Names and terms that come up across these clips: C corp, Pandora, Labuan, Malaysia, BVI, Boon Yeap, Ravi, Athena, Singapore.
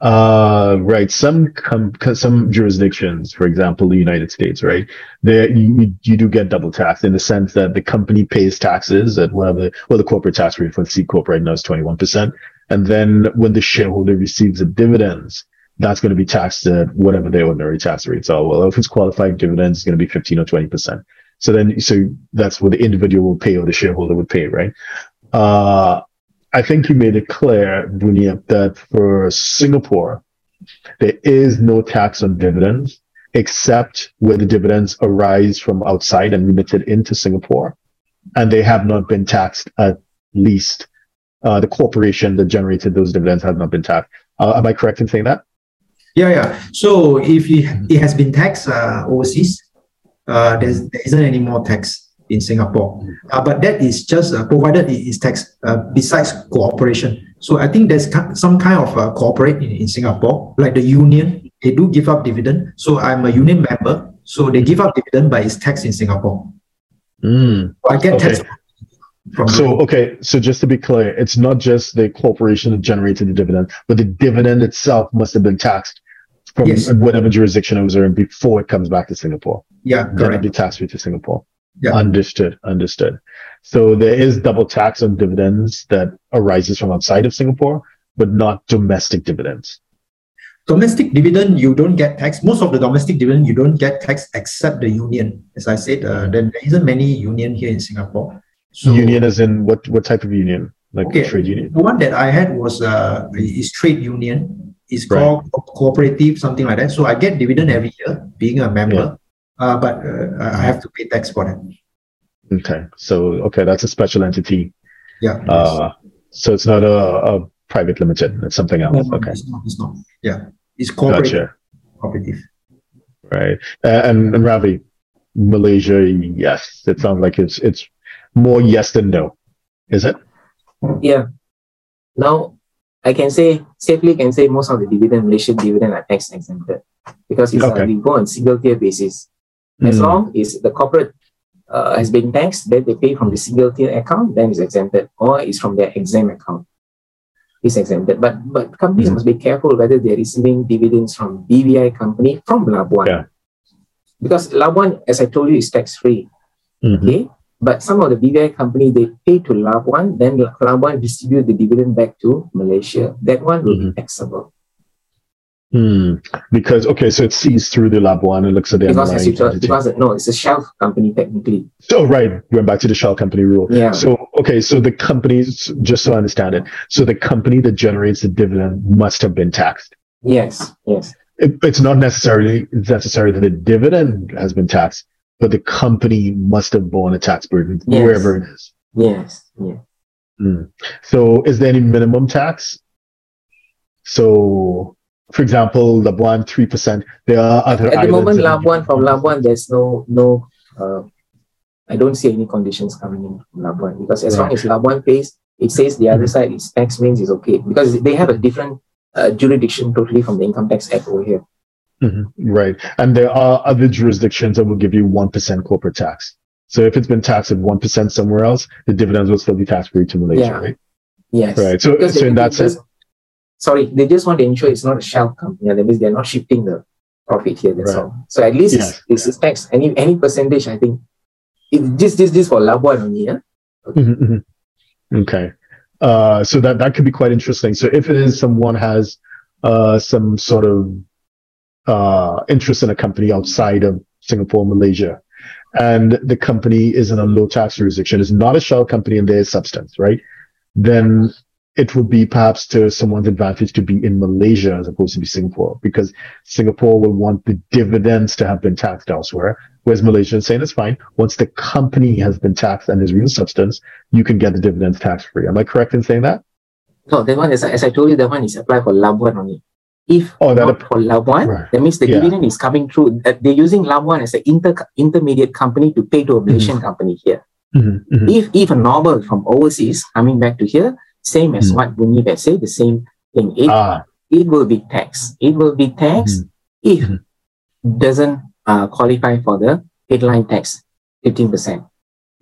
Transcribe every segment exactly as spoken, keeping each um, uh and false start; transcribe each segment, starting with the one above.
Uh, right. Some com some jurisdictions, for example, the United States, right, there you, you do get double taxed in the sense that the company pays taxes at whatever, well, the corporate tax rate for the C corp right now is twenty-one percent. And then when the shareholder receives the dividends, that's going to be taxed at whatever their ordinary tax rates are. Well, if it's qualified dividends, it's going to be fifteen or twenty percent. So then, so that's what the individual will pay or the shareholder would pay, right? Uh, I think you made it clear, Boon Yeap, that for Singapore, there is no tax on dividends, except where the dividends arise from outside and remitted into Singapore. And they have not been taxed, at least uh, the corporation that generated those dividends has not been taxed. Uh, am I correct in saying that? Yeah, yeah. So if it, it has been taxed uh, overseas, uh, there's, there isn't any more tax in Singapore. Uh, but that is just uh, provided it is taxed uh, besides cooperation. So I think there's some kind of uh, corporate in, in Singapore, like the union, they do give up dividend. So I'm a union member, so they give up dividend, but it's taxed in Singapore. Mm. So I get okay. taxed. From so, okay, so just to be clear, it's not just the corporation that generated the dividend, but the dividend itself must have been taxed from yes. whatever jurisdiction it was in before it comes back to Singapore. Yeah, correct. Then it'd be taxed to Singapore. Yeah. Understood, understood. So there is double tax on dividends that arises from outside of Singapore, but not domestic dividends. Domestic dividend, you don't get taxed. Most of the domestic dividend, you don't get taxed except the union. As I said, uh, there isn't many union here in Singapore. So, union as in what, what type of union? Like okay, trade union? The one that I had was uh, is trade union. It's called right. cooperative, something like that. So I get dividend every year being a member. Yeah. Uh, but uh, I have to pay tax for it. Okay, so okay, that's a special entity. Yeah. Uh, so it's not a, a private limited. It's something else. No, okay. It's not, it's not. Yeah, it's corporate. Gotcha. Cooperative. Right, uh, and, and Ravi, Malaysia. Yes, it sounds like it's it's more yes than no. Is it? Yeah. Now I can say safely can say most of the dividend Malaysian dividend are tax exempted because it's okay. uh, we go on single tier basis. As mm. long as the corporate uh, has been taxed, then they pay from the single tier account, then it's exempted, or it's from their exempt account, it's exempted. But but companies mm. must be careful whether they're receiving dividends from B V I company from Labuan, yeah. because Labuan, as I told you, is tax free. Mm-hmm. Okay, but some of the B V I company they pay to Labuan, then Labuan distribute the dividend back to Malaysia. That one will mm-hmm. be taxable. Hmm. Because okay, so it sees through the Labuan and looks at the because as you told, because no, it's a shell company technically. So right, went back to the shell company rule. Yeah. So okay, so the companies, just so I understand it, so the company that generates the dividend must have been taxed. Yes. Yes. It, it's not necessarily necessary that the dividend has been taxed, but the company must have borne a tax burden yes. wherever it is. Yes. Yeah. Mm. So is there any minimum tax? So. For example, Labuan three percent. There are other at the moment Labuan from Labuan. There's no no. Uh, I don't see any conditions coming in from Labuan because as right. long as Labuan pays, it says the other side is tax means is okay because they have a different uh, jurisdiction totally from the Income Tax Act over here. Mm-hmm. Right, and there are other jurisdictions that will give you one percent corporate tax. So if it's been taxed at one percent somewhere else, the dividends will still be tax free to Malaysia, yeah. right? Yes. Right. So because so in that sense. Sorry, they just want to ensure it's not a shell company. That means they're not shifting the profit here. That's right. all. So at least yes. this is tax. Any any percentage, I think. It, this this this for Labuan only. Yeah? Okay. Mm-hmm. okay. Uh, so that that could be quite interesting. So if it is someone has uh, some sort of uh, interest in a company outside of Singapore, Malaysia, and the company is in a low tax jurisdiction, it's not a shell company and there is substance, right? Then it would be perhaps to someone's advantage to be in Malaysia as opposed to be Singapore, because Singapore will want the dividends to have been taxed elsewhere, whereas Malaysia is saying it's fine. Once the company has been taxed and is real substance, you can get the dividends tax-free. Am I correct in saying that? No, that one is, as I told you, that one is applied for Labuan only. If oh, not for Labuan, right. that means the yeah. dividend is coming through. That they're using Labuan as an inter intermediate company to pay to a Malaysian mm-hmm. company here. Mm-hmm, mm-hmm. If, if a novel from overseas coming back to here, same as mm. what Boon Yeap said, the same thing. It, ah. it will be taxed. It will be taxed mm. if it mm. doesn't uh, qualify for the headline tax, fifteen percent.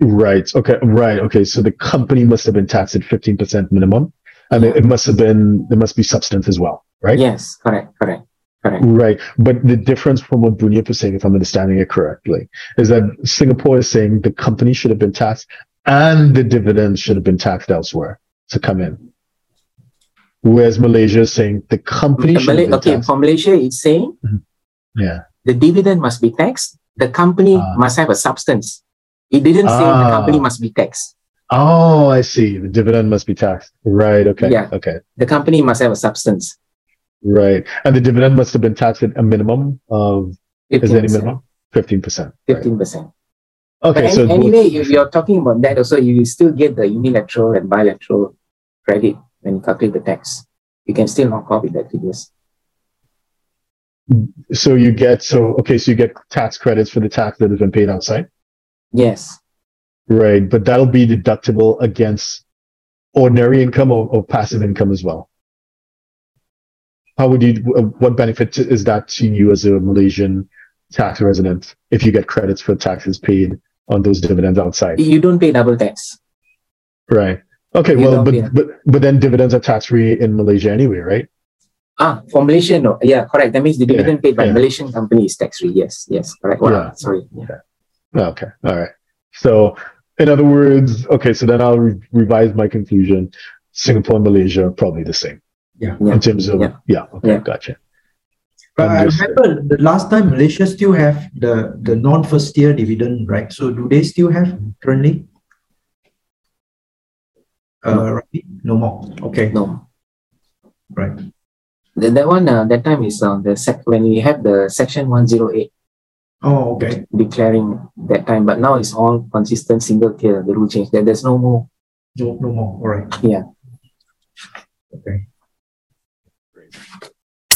Right. Okay. Right. Okay. So the company must have been taxed at fifteen percent minimum, and it, it must have been, there must be substance as well, right? Yes, correct, correct. Correct. Right. But the difference from what Boon Yeap is saying, if I'm understanding it correctly, is that Singapore is saying the company should have been taxed and the dividends should have been taxed elsewhere to come in. Whereas Malaysia is saying the company the should Malay- have been okay, taxed. Okay, for Malaysia, it's saying mm-hmm. yeah. the dividend must be taxed, the company uh, must have a substance. It didn't uh, say the company must be taxed. Oh, I see. The dividend must be taxed. Right. Okay. Yeah. Okay. The company must have a substance. Right. And the dividend must have been taxed at a minimum of, fifteen percent. Is there any minimum? fifteen percent. fifteen percent. Right. Okay. But so any, anyway, if you're talking about that also, you still get the unilateral and bilateral credit when you calculate the tax. You can still knock off with that figures. So you get, so, okay, so you get tax credits for the tax that has been paid outside? Yes. Right. But that'll be deductible against ordinary income or, or passive income as well. How would you, what benefit is that to you as a Malaysian tax resident if you get credits for taxes paid on those dividends outside? You don't pay double tax. Right. Okay, you well, but, but but then dividends are tax-free in Malaysia anyway, right? Ah, for Malaysia, no. Yeah, correct. That means the dividend yeah, paid by yeah. Malaysian company is tax-free. Yes, yes, correct. Wow, yeah. Sorry. Yeah. Okay, all right. So, in other words, okay, so then I'll re- revise my conclusion. Singapore and Malaysia are probably the same. Yeah. In terms of yeah, yeah okay, yeah. gotcha. But I remember the last time Malaysia still have the, the non-first tier dividend, right? So do they still have currently? Uh, no more. Okay. No. Right. The, that one uh, that time is on the sec- when we had the section one oh eight. Oh, okay. Declaring that time, but now it's all consistent single tier. The rule change. There, there's no more. No, no more. All right. Yeah. Okay.